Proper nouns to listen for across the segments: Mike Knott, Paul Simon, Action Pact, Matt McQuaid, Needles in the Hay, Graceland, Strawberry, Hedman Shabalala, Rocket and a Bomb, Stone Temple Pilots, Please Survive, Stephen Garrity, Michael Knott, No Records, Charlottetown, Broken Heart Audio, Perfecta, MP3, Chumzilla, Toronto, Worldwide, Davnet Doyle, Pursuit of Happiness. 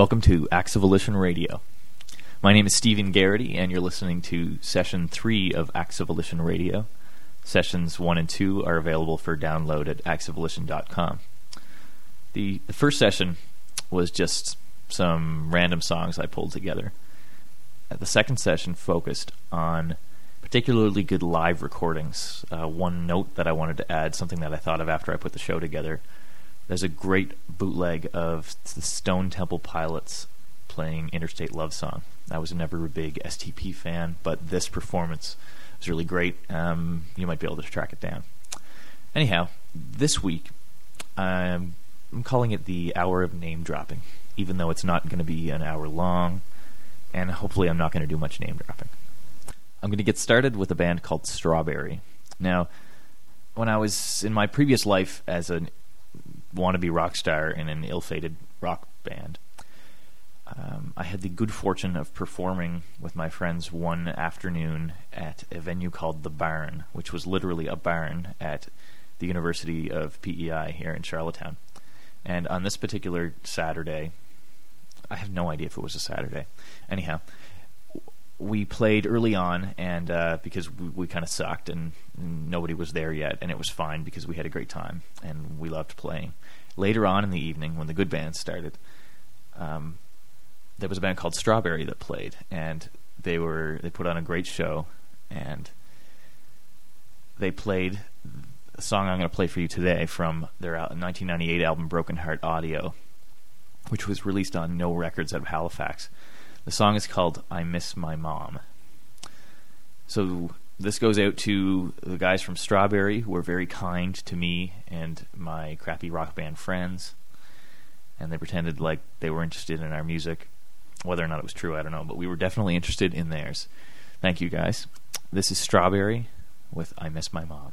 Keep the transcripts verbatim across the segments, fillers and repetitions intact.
Welcome to Acts of Volition Radio. My name is Stephen Garrity, and you're listening to Session three of Acts of Volition Radio. Sessions one and two are available for download at acts of volition dot com. The, the first session was just some random songs I pulled together. The second session focused on particularly good live recordings. Uh, one note that I wanted to add, something that I thought of after I put the show together, there's a great bootleg of the Stone Temple Pilots playing Interstate Love Song. I was never a big S T P fan, but this performance was really great. Um, you might be able to track it down. Anyhow, this week, I'm, I'm calling it the Hour of Name Dropping, even though it's not going to be an hour long, and hopefully I'm not going to do much name dropping. I'm going to get started with a band called Strawberry. Now, when I was in my previous life as an wannabe rock star in an ill-fated rock band, Um, I had the good fortune of performing with my friends one afternoon at a venue called The Barn, which was literally a barn at the University of P E I here in Charlottetown. And on this particular Saturday, I have no idea if it was a Saturday. Anyhow, we played early on, and uh, because we, we kind of sucked, and nobody was there yet, and it was fine because we had a great time, and we loved playing. Later on in the evening, when the good band started, um, there was a band called Strawberry that played, and they were they put on a great show, and they played a song I'm going to play for you today from their nineteen ninety-eight album Broken Heart Audio, which was released on No Records out of Halifax. The song is called I Miss My Mom. So this goes out to the guys from Strawberry, who were very kind to me and my crappy rock band friends, and they pretended like they were interested in our music. Whether or not it was true, I don't know, but we were definitely interested in theirs. Thank you, guys. This is Strawberry with I Miss My Mom.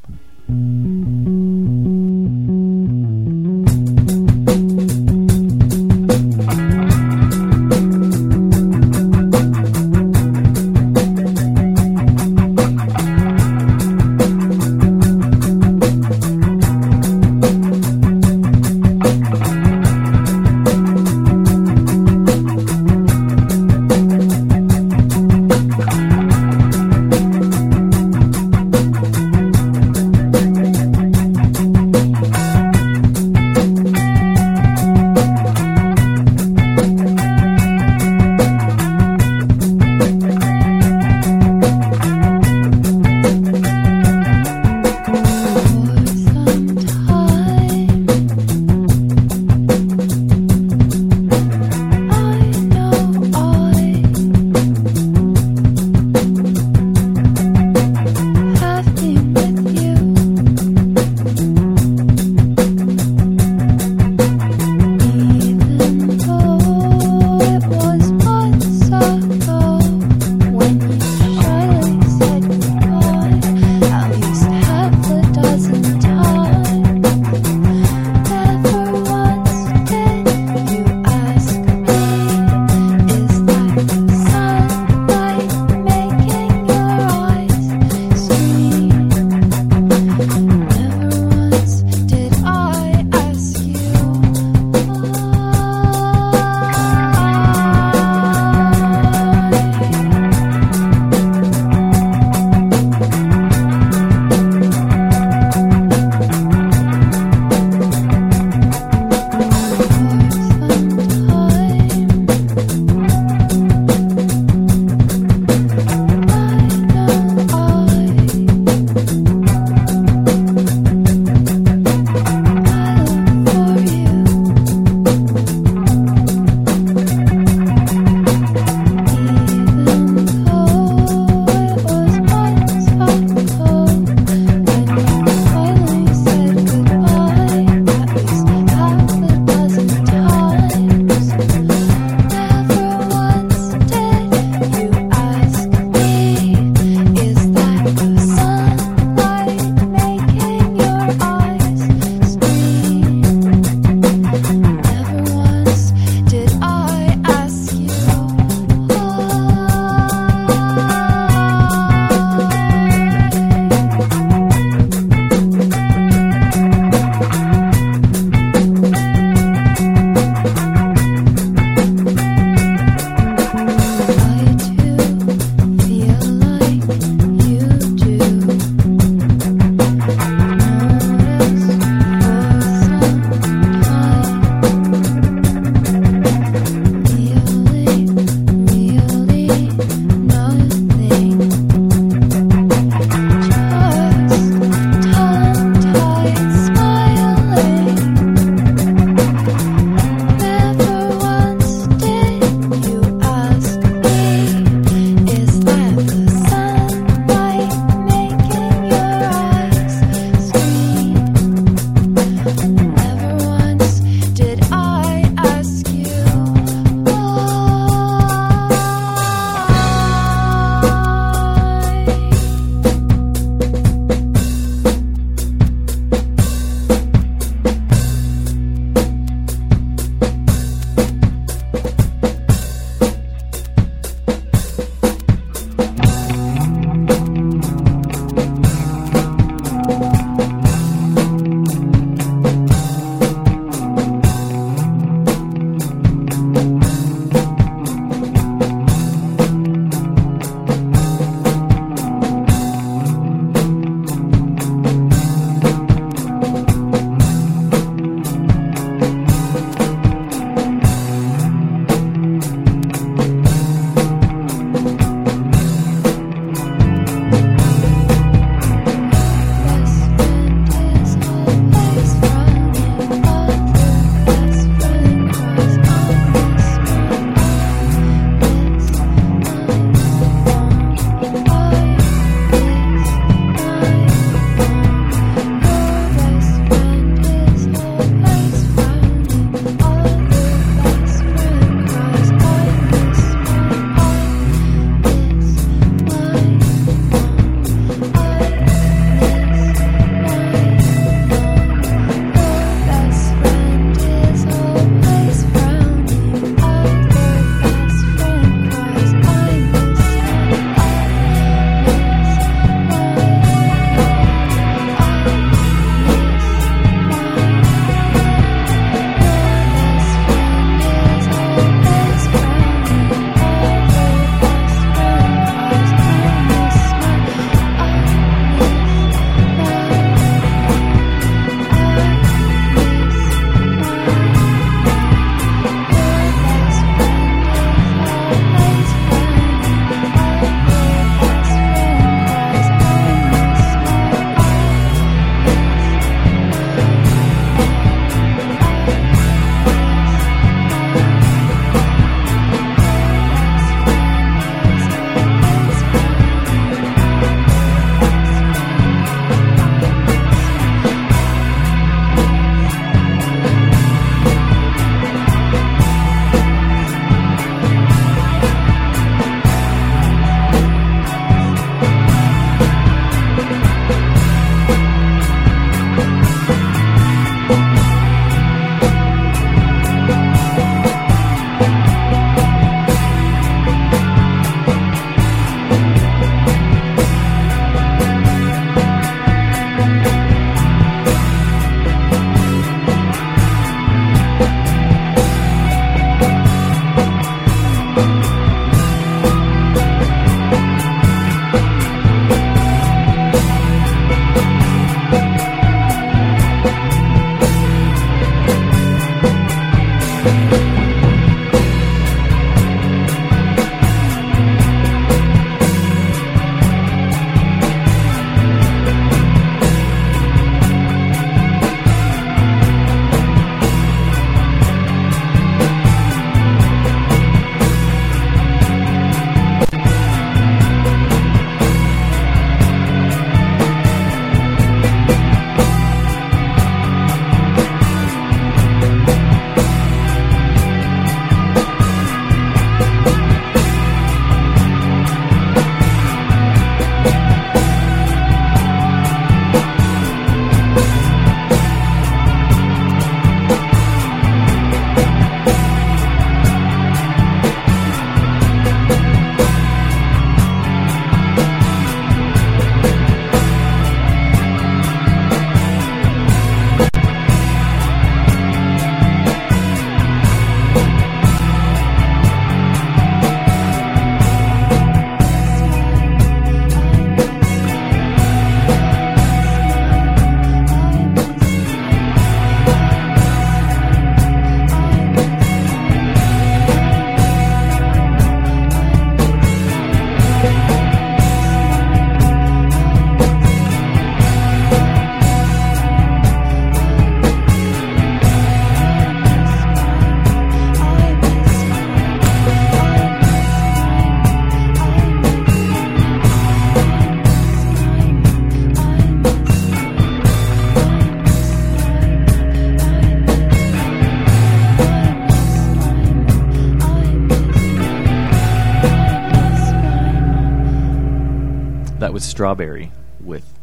That was Strawberry with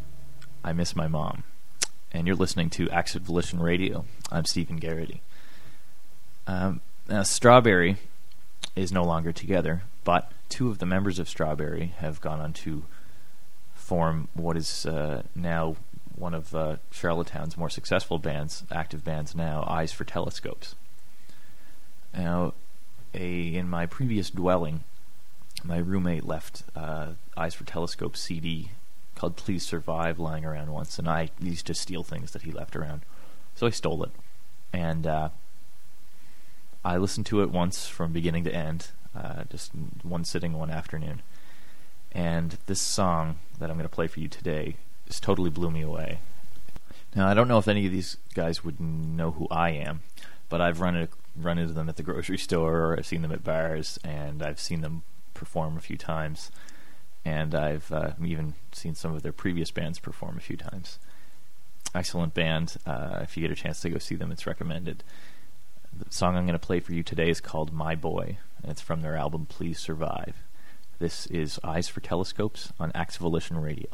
I Miss My Mom. And you're listening to Acts of Volition Radio. I'm Stephen Garrity. Um, now, Strawberry is no longer together, but two of the members of Strawberry have gone on to form what is uh, now one of uh, Charlottetown's more successful bands, active bands now, Eyes for Telescopes. Now, a, in my previous dwelling, my roommate left uh, Eyes for Telescopes C D called Please Survive lying around once, and I used to steal things that he left around. So I stole it, and uh, I listened to it once from beginning to end, uh, just one sitting one afternoon. And this song that I'm going to play for you today just totally blew me away. Now, I don't know if any of these guys would know who I am, but I've run, a, run into them at the grocery store, or I've seen them at bars, and I've seen them perform a few times, and I've uh, even seen some of their previous bands perform a few times. Excellent band. Uh, if you get a chance to go see them, it's recommended. The song I'm going to play for you today is called My Boy, and it's from their album Please Survive. This is Eyes for Telescopes on Acts of Volition Radio.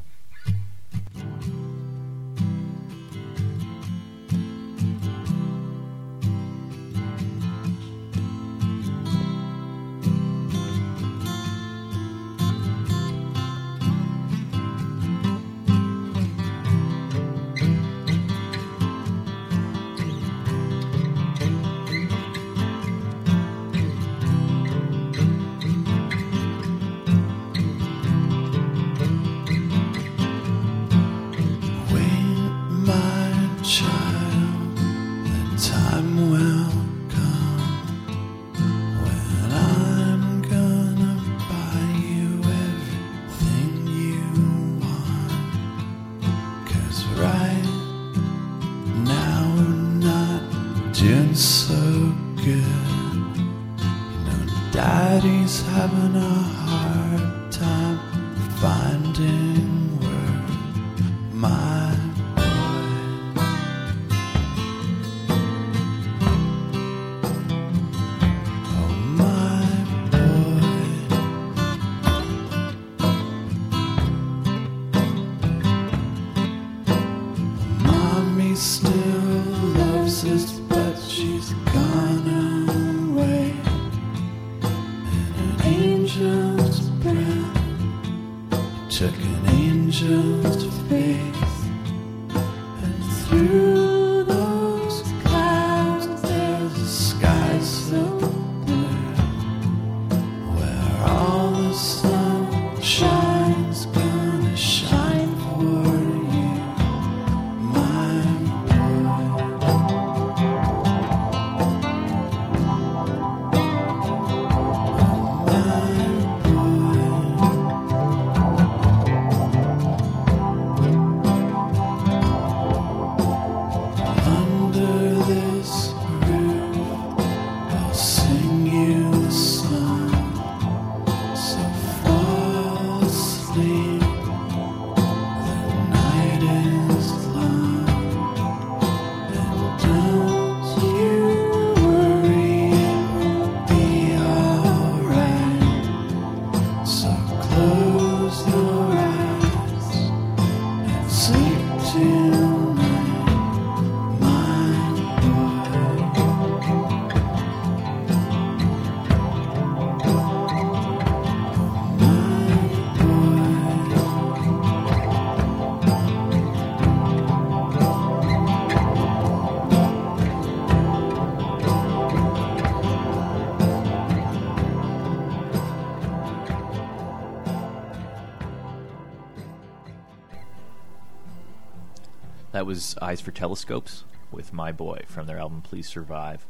That was Eyes for Telescopes with My Boy from their album Please Survive.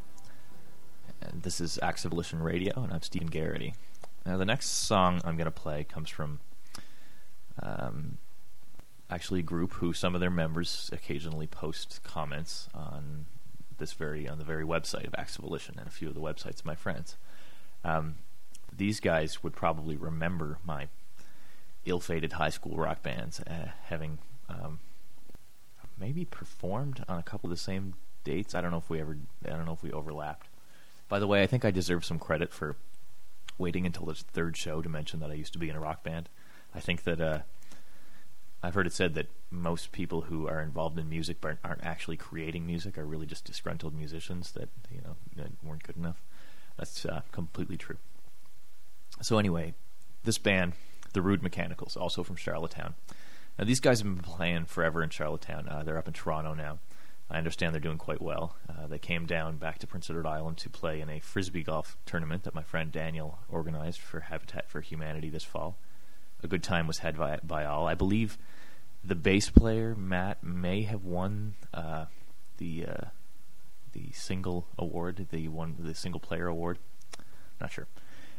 And this is Acts of Volition Radio, and I'm Stephen Garrity. Now, the next song I'm going to play comes from um, actually a group who some of their members occasionally post comments on this very on the very website of Acts of Volition and a few of the websites of my friends. Um, these guys would probably remember my ill-fated high school rock bands uh, having... Um, maybe performed on a couple of the same dates. I don't know if we ever, I don't know if we overlapped. By the way, I think I deserve some credit for waiting until the third show to mention that I used to be in a rock band. I think that uh, I've heard it said that most people who are involved in music but aren't actually creating music are really just disgruntled musicians that, you know, that weren't good enough. That's uh, completely true. So anyway, this band, The Rude Mechanicals, also from Charlottetown. Now, these guys have been playing forever in Charlottetown. Uh, they're up in Toronto now. I understand they're doing quite well. Uh, they came down back to Prince Edward Island to play in a Frisbee golf tournament that my friend Daniel organized for Habitat for Humanity this fall. A good time was had by, by all. I believe the bass player, Matt, may have won uh, the uh, the single award, the one the single player award. Not sure.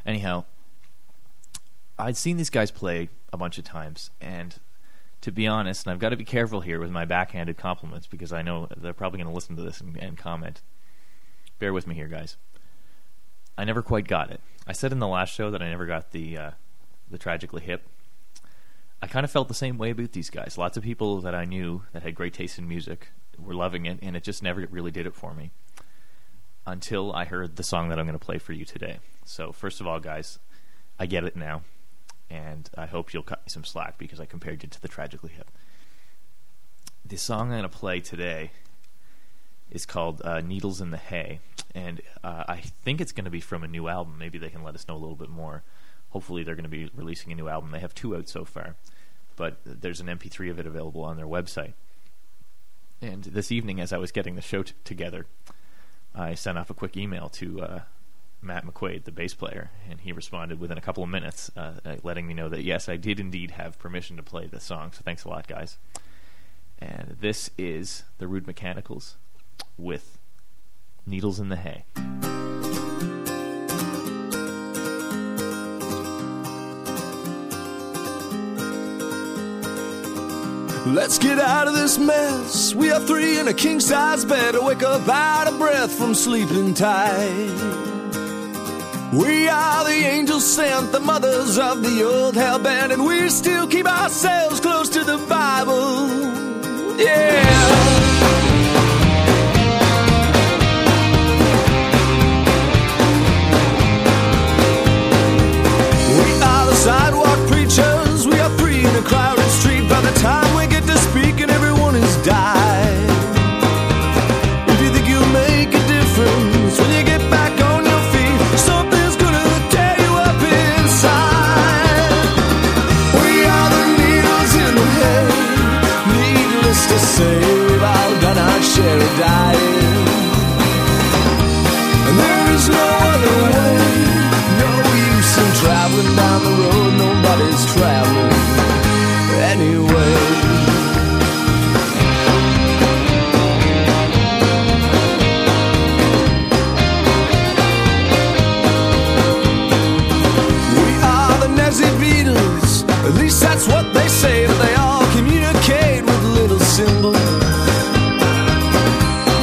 Anyhow, I'd seen these guys play a bunch of times, and to be honest, and I've got to be careful here with my backhanded compliments because I know they're probably going to listen to this and, and comment. Bear with me here, guys. I never quite got it. I said in the last show that I never got the uh, the Tragically Hip. I kind of felt the same way about these guys. Lots of people that I knew that had great taste in music were loving it, and it just never really did it for me until I heard the song that I'm going to play for you today. So first of all, guys, I get it now. And I hope you'll cut me some slack because I compared it to the Tragically Hip. The song I'm going to play today is called uh, Needles in the Hay. And uh, I think it's going to be from a new album. Maybe they can let us know a little bit more. Hopefully they're going to be releasing a new album. They have two out so far. But there's an M P three of it available on their website. And this evening, as I was getting the show t- together, I sent off a quick email to Uh, Matt McQuaid, the bass player, and he responded within a couple of minutes, uh, letting me know that, yes, I did indeed have permission to play this song, so thanks a lot, guys. And this is The Rude Mechanicals with Needles in the Hay. Let's get out of this mess. We are three in a king-size bed. I wake up out of breath from sleeping tight. We are the angels sent, the mothers of the old hell band, and we still keep ourselves close to the Bible. Yeah. We are the sidewalk preachers. We are three in a crowded street. By the time we get to speaking, everyone has died. If you think you'll make a difference when you get back on, save our gun, our share of dying. And there is no other way. No use in traveling down the road. Nobody's traveling anyway. We are the Nazi Beatles. At least that's what they say. That they all communicate with little symbol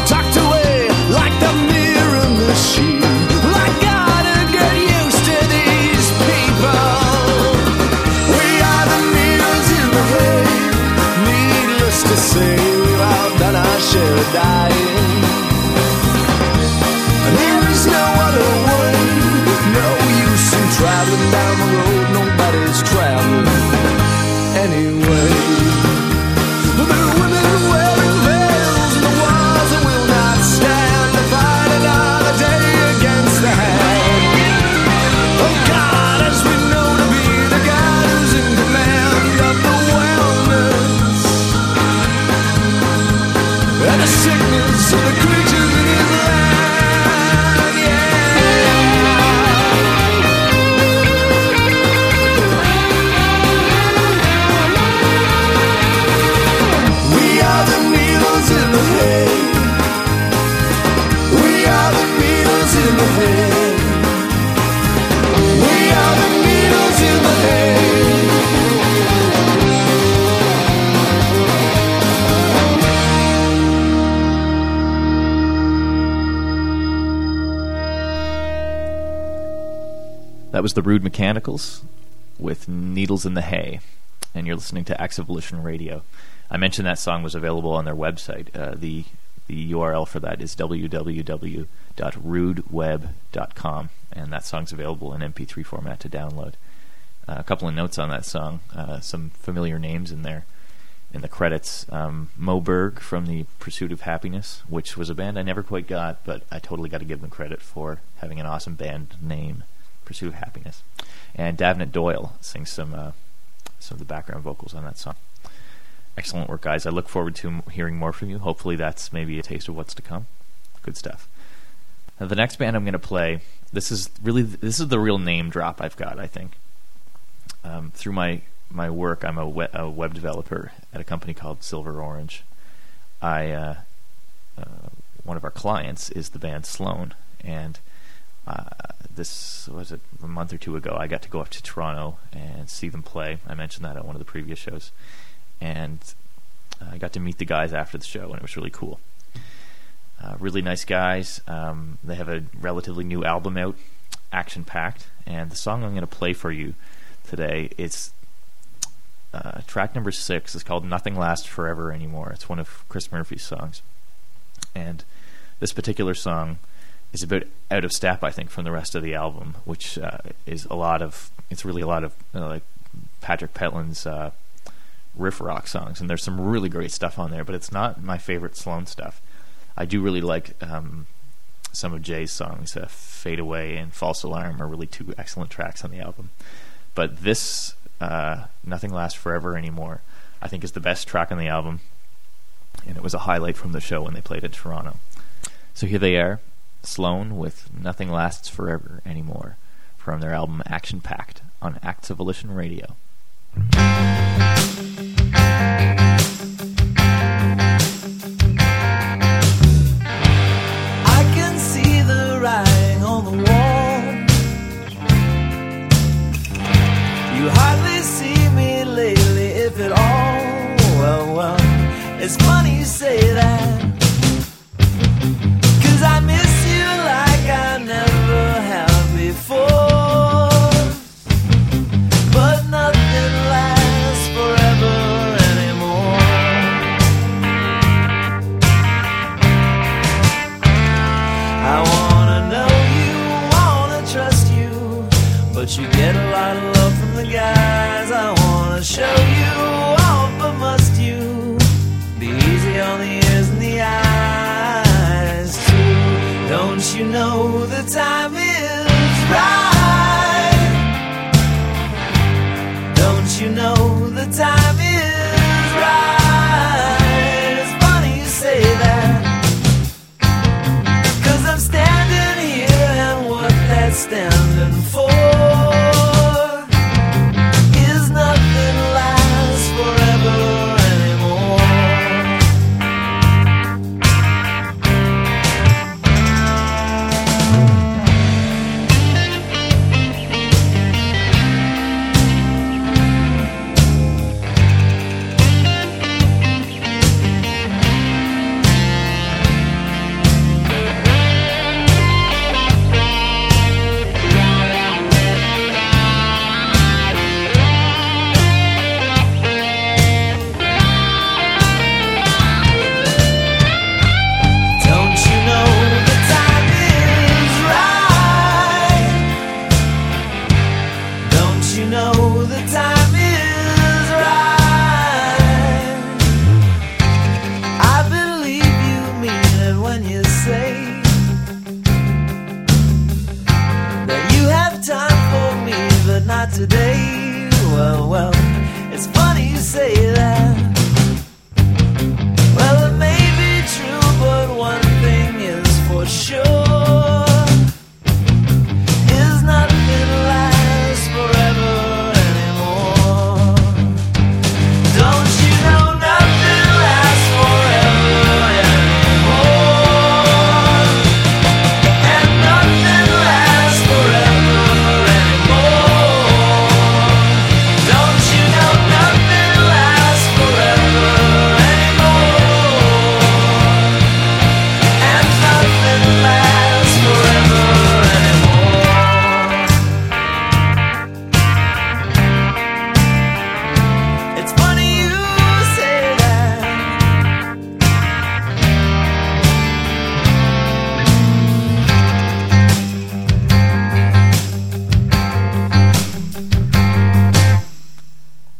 tucked away like the mirror machine. Well, I gotta get used to these people. We are the needles in the hay. Needless to say, we've all done our share of dying. There is no other way. No use in traveling down the road. Nobody's traveling anyway. That was The Rude Mechanicals with Needles in the Hay, and you're listening to Acts of Volition Radio. I mentioned that song was available on their website. Uh, the the U R L for that is w w w dot rude web dot com, and that song's available in M P three format to download. Uh, a couple of notes on that song, uh, some familiar names in there. in the credits, um, Mo Berg from the Pursuit of Happiness, which was a band I never quite got, but I totally got to give them credit for having an awesome band name, Pursuit of Happiness. And Davnet Doyle sings some uh, some of the background vocals on that song. Excellent work, guys. I look forward to hearing more from you. Hopefully that's maybe a taste of what's to come. Good stuff. Now, the next band I'm going to play, this is really this is the real name drop I've got, I think. Um, through my, my work, I'm a web, a web developer at a company called Silver Orange. I uh, uh, one of our clients is the band Sloan, and uh, this was it, a month or two ago, I got to go up to Toronto and see them play. I mentioned that at one of the previous shows. And I got to meet the guys after the show, and it was really cool. Uh, really nice guys. Um, they have a relatively new album out, Action Pact, and the song I'm going to play for you today, it's uh, track number six. It's called Nothing Lasts Forever Anymore. It's one of Chris Murphy's songs. And this particular song is a bit out of step, I think, from the rest of the album, which uh, is a lot of, it's really a lot of you know, like Patrick Petlin's uh riff rock songs, and there's some really great stuff on there, but it's not my favorite Sloan stuff. I do really like um, some of Jay's songs. uh, Fade Away and False Alarm are really two excellent tracks on the album, but this uh, Nothing Lasts Forever Anymore I think is the best track on the album, and it was a highlight from the show when they played in Toronto. So here they are, Sloan with Nothing Lasts Forever Anymore from their album Action Pact on Acts of Volition Radio. I can see the writing on the wall. You hardly see me lately, if at all. Well, well, it's funny you say that, 'cause I miss you like I never have before. But you get a lot of love from the guys. I wanna show you all, but must you be easy on the ears and the eyes too? Don't you know the time is right? Don't you know the time is right? It's funny you say that, 'cause I'm standing here, and what that's standing for is nothing lasts forever anymore. Forever.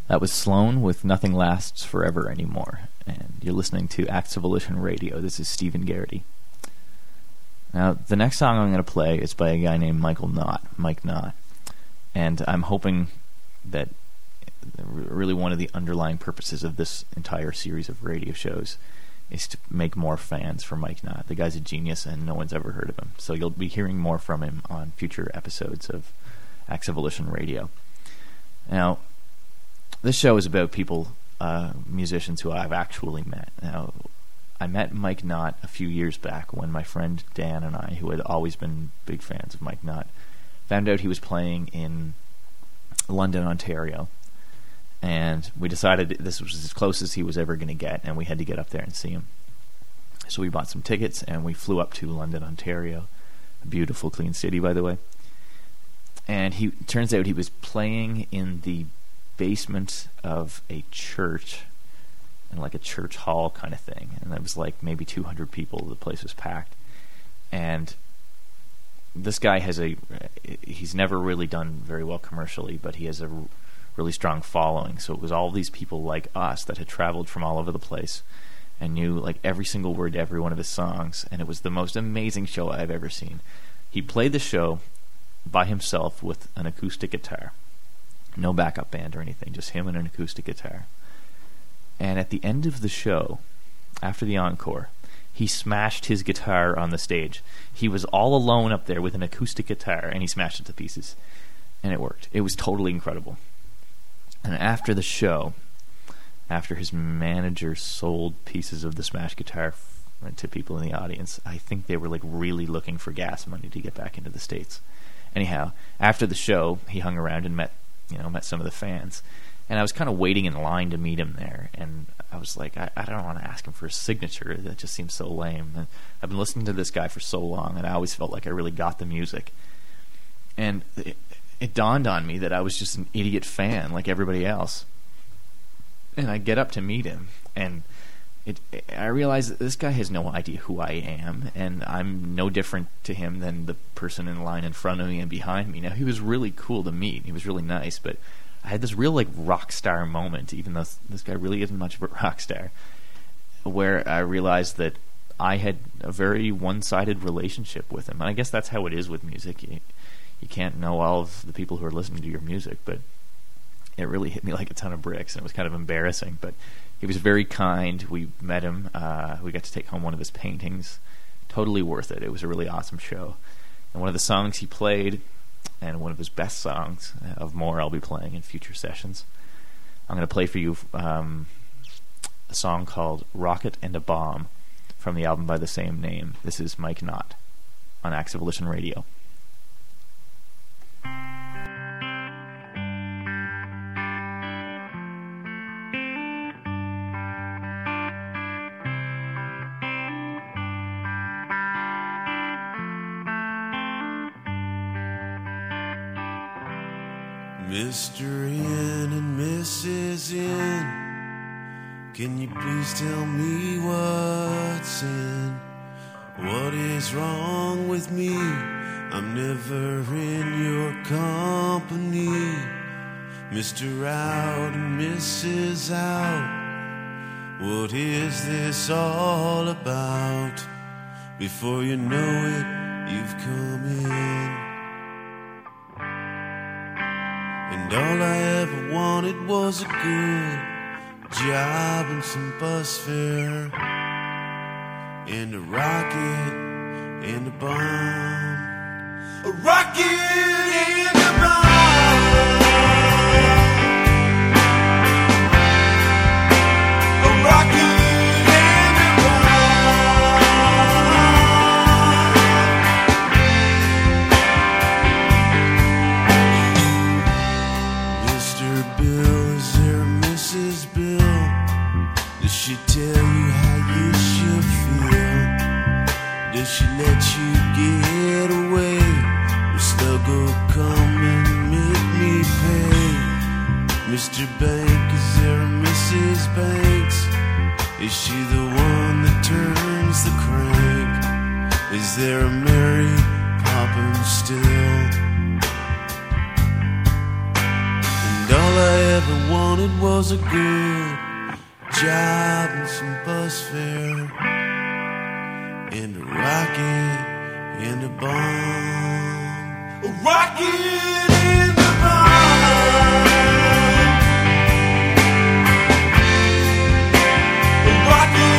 That was Sloan with Nothing Lasts Forever Anymore. And you're listening to Acts of Volition Radio. This is Stephen Garrity. Now, the next song I'm going to play is by a guy named Michael Knott, Mike Knott. And I'm hoping that really one of the underlying purposes of this entire series of radio shows is to make more fans for Mike Knott. The guy's a genius and no one's ever heard of him. So you'll be hearing more from him on future episodes of Acts of Volition Radio. Now, this show is about people, uh, musicians who I've actually met. Now, I met Mike Knott a few years back when my friend Dan and I, who had always been big fans of Mike Knott, found out he was playing in London, Ontario. And we decided this was as close as he was ever going to get, and we had to get up there and see him. So we bought some tickets, and we flew up to London, Ontario. A beautiful, clean city, by the way. And he turns out he was playing in the basement of a church, and like a church hall kind of thing. And it was like maybe two hundred people. The place was packed. And this guy has a... He's never really done very well commercially, but he has a really strong following. So it was all these people like us that had traveled from all over the place and knew like every single word to every one of his songs, and it was the most amazing show I've ever seen. He played the show by himself with an acoustic guitar. No backup band or anything, just him and an acoustic guitar. And at the end of the show, after the encore, he smashed his guitar on the stage. He was all alone up there with an acoustic guitar, and he smashed it to pieces. And it worked. It was totally incredible. And after the show, after his manager sold pieces of the smashed guitar f- to people in the audience, I think they were like really looking for gas money to get back into the States. Anyhow, after the show, he hung around and met, you know, met some of the fans. And I was kind of waiting in line to meet him there. And I was like, I, I don't want to ask him for a signature. That just seems so lame. And I've been listening to this guy for so long, and I always felt like I really got the music. And It, It dawned on me that I was just an idiot fan like everybody else. And I get up to meet him, and it, it, I realize that this guy has no idea who I am, and I'm no different to him than the person in line in front of me and behind me. Now, he was really cool to meet. He was really nice, but I had this real like rock star moment, even though this guy really isn't much of a rock star, where I realized that I had a very one-sided relationship with him. And I guess that's how it is with music. It, You can't know all of the people who are listening to your music, but it really hit me like a ton of bricks, and it was kind of embarrassing. But he was very kind. We met him. Uh, we got to take home one of his paintings. Totally worth it. It was a really awesome show. And one of the songs he played, and one of his best songs, of more I'll be playing in future sessions. I'm going to play for you um, a song called Rocket and a Bomb from the album by the same name. This is Mike Knott on Acts of Volition Radio. Mister In and Missus In, can you please tell me what's in? What is wrong with me? I'm never in your company. Mister Out and Missus Out, what is this all about? Before you know it, you've come in. And all I ever wanted was a good job and some bus fare, and a rocket and a bomb. A rocket and a bomb. A rocket. Does she tell you how you should feel? Does she let you get away? Will Sluggo come and make me pay? Mister Bank, is there a Missus Banks? Is she the one that turns the crank? Is there a Mary Poppins still? And all I ever wanted thought it was a good job and some bus fare and a rocket and a bomb. A rocket and a bomb. A rocket.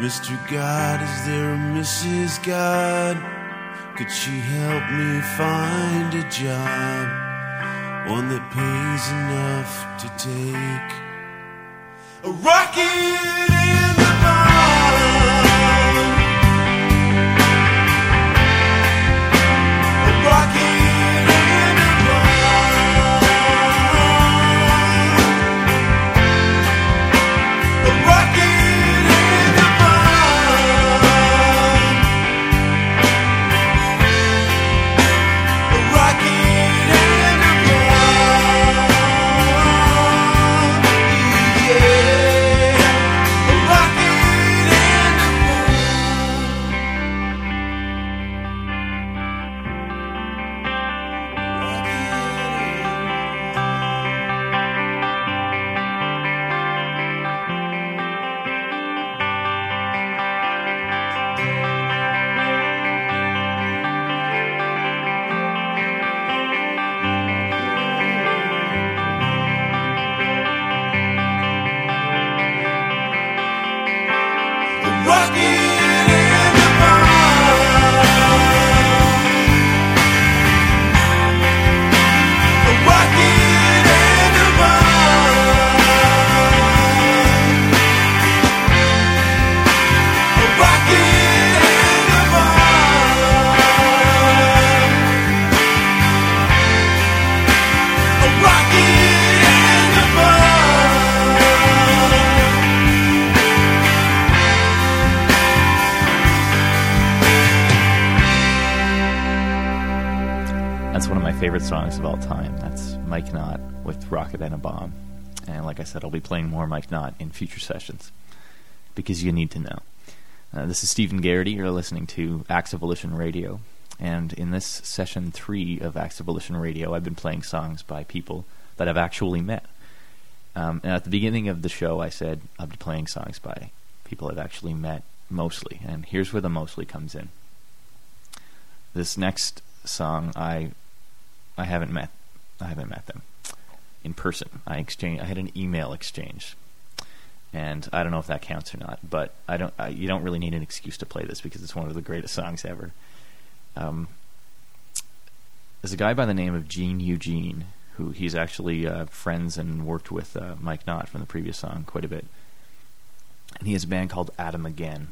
Mister God, is there a Missus God? Could she help me find a job? One that pays enough to take a rocket in the barn. A rocket. Favorite songs of all time. That's Mike Knott with Rocket and a Bomb. And like I said, I'll be playing more Mike Knott in future sessions because you need to know. Uh, this is Stephen Garrity. You're listening to Acts of Volition Radio. And in this session three of Acts of Volition Radio, I've been playing songs by people that I've actually met. Um, and at the beginning of the show, I said I'll be playing songs by people I've actually met mostly. And here's where the mostly comes in. This next song, I... I haven't met I haven't met them in person. I exchange I had an email exchange. And I don't know if that counts or not, but I don't I, you don't really need an excuse to play this because it's one of the greatest songs ever. Um, there's a guy by the name of Gene Eugene who he's actually uh, friends and worked with uh, Mike Knott from the previous song quite a bit. And he has a band called Adam Again.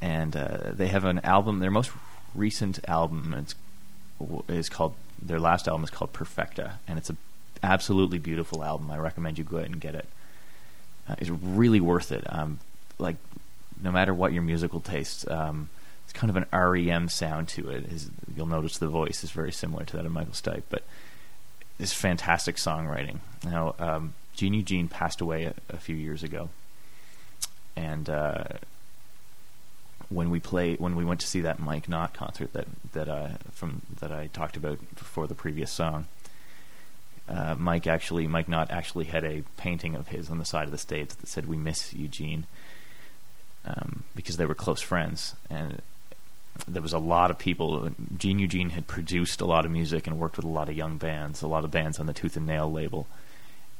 And uh, they have an album, their most recent album it's is called Their last album is called Perfecta, and it's an absolutely beautiful album. I recommend you go ahead and get it. Uh, it's really worth it. Um, like, no matter what your musical tastes, um, it's kind of an R E M sound to it. It's, you'll notice the voice is very similar to that of Michael Stipe, but it's fantastic songwriting. Now, um, Gene Eugene passed away a, a few years ago, and uh, when we play, when we went to see that Mike Knott concert that that uh, from that I talked about before the previous song, uh, Mike actually Mike Knott actually had a painting of his on the side of the stage that said "We miss Eugene," um, because they were close friends, and there was a lot of people. Gene Eugene had produced a lot of music and worked with a lot of young bands, a lot of bands on the Tooth and Nail label,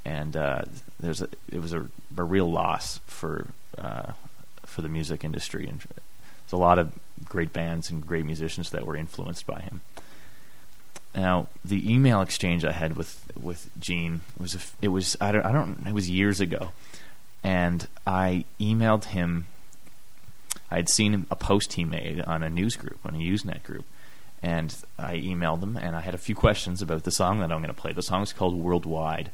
and uh, there's a, it was a, a real loss for uh, for the music industry, and there's a lot of great bands and great musicians that were influenced by him. Now, the email exchange I had with with Gene was a, it was I don't I don't it was years ago, and I emailed him. I had seen a post he made on a news group, on a Usenet group, and I emailed him, and I had a few questions about the song that I'm going to play. The song's called Worldwide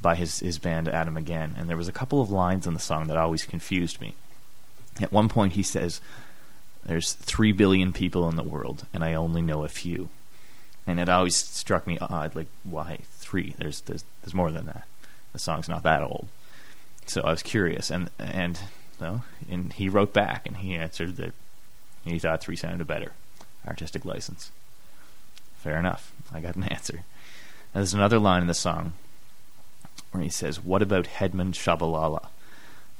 by his, his band Adam Again, and there was a couple of lines in the song that always confused me. At one point he says, there's three billion people in the world, and I only know a few. And it always struck me odd, like, why three? There's there's, there's more than that. The song's not that old. So I was curious, and and... So, and he wrote back, and he answered that he thought three sounded better. Artistic license. Fair enough. I got an answer. Now, there's another line in the song where he says, "What about Hedman Shabalala?"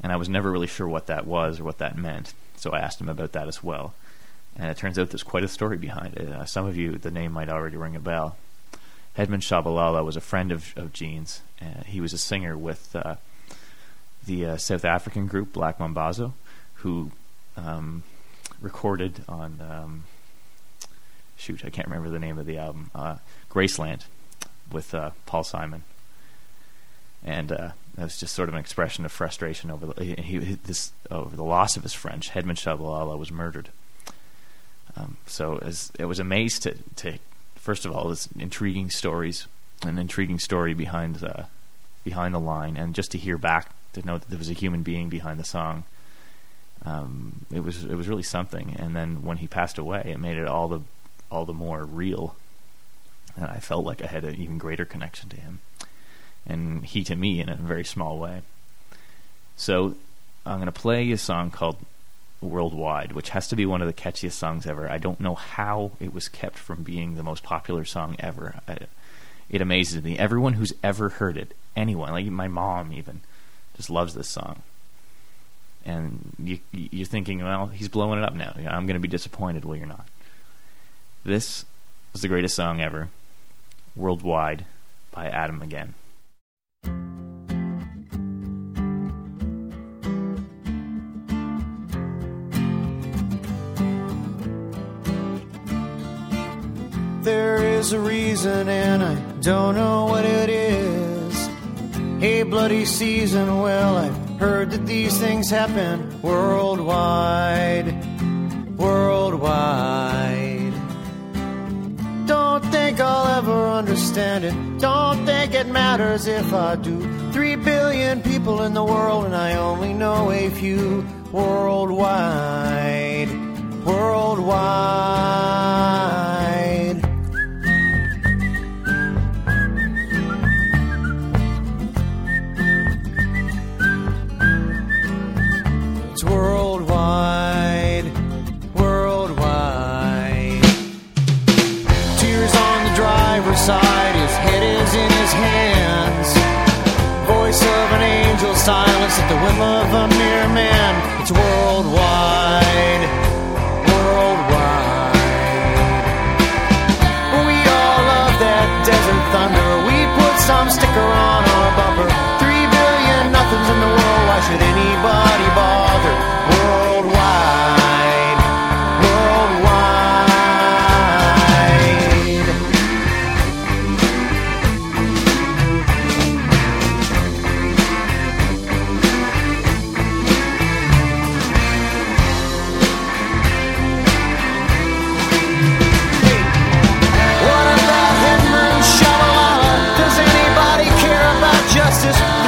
And I was never really sure what that was or what that meant, so I asked him about that as well. And it turns out there's quite a story behind it. Uh, some of you, the name might already ring a bell. Hedman Shabalala was a friend of, of Gene's. Uh, he was a singer with... Uh, the uh, South African group Black Mambazo, who um, recorded on um, shoot I can't remember the name of the album uh, Graceland with uh, Paul Simon, and uh, that was just sort of an expression of frustration over the, he, he, this, over the loss of his friend. Hedman Shabalala was murdered, um, so as, I was amazed to, to first of all this intriguing stories an intriguing story behind uh, behind the line, and just to hear back to know that there was a human being behind the song. Um, it was it was really something. And then when he passed away, it made it all the all the more real. And I felt like I had an even greater connection to him, and he to me in a very small way. So I'm going to play a song called Worldwide, which has to be one of the catchiest songs ever. I don't know how it was kept from being the most popular song ever. I, it amazes me. Everyone who's ever heard it, anyone, like my mom even, just loves this song. And you, you're thinking, well, he's blowing it up now. I'm going to be disappointed. Well, you're not. This is the greatest song ever, Worldwide by Adam Again. There is a reason, and I don't know what it is. Hey, bloody season, well, I've heard that these things happen worldwide, worldwide. Don't think I'll ever understand it, don't think it matters if I do. Three billion people in the world and I only know a few. Worldwide, worldwide. Worldwide, worldwide. Tears on the driver's side, his head is in his hands. Voice of an angel silenced at the whim of a mere man. It's worldwide, worldwide. We all love that desert thunder. We put some sticker on our bumper. Three billion nothings in the world, why should anybody bother? Worldwide, worldwide. What about Hedman Shabalala? Does anybody care about justice?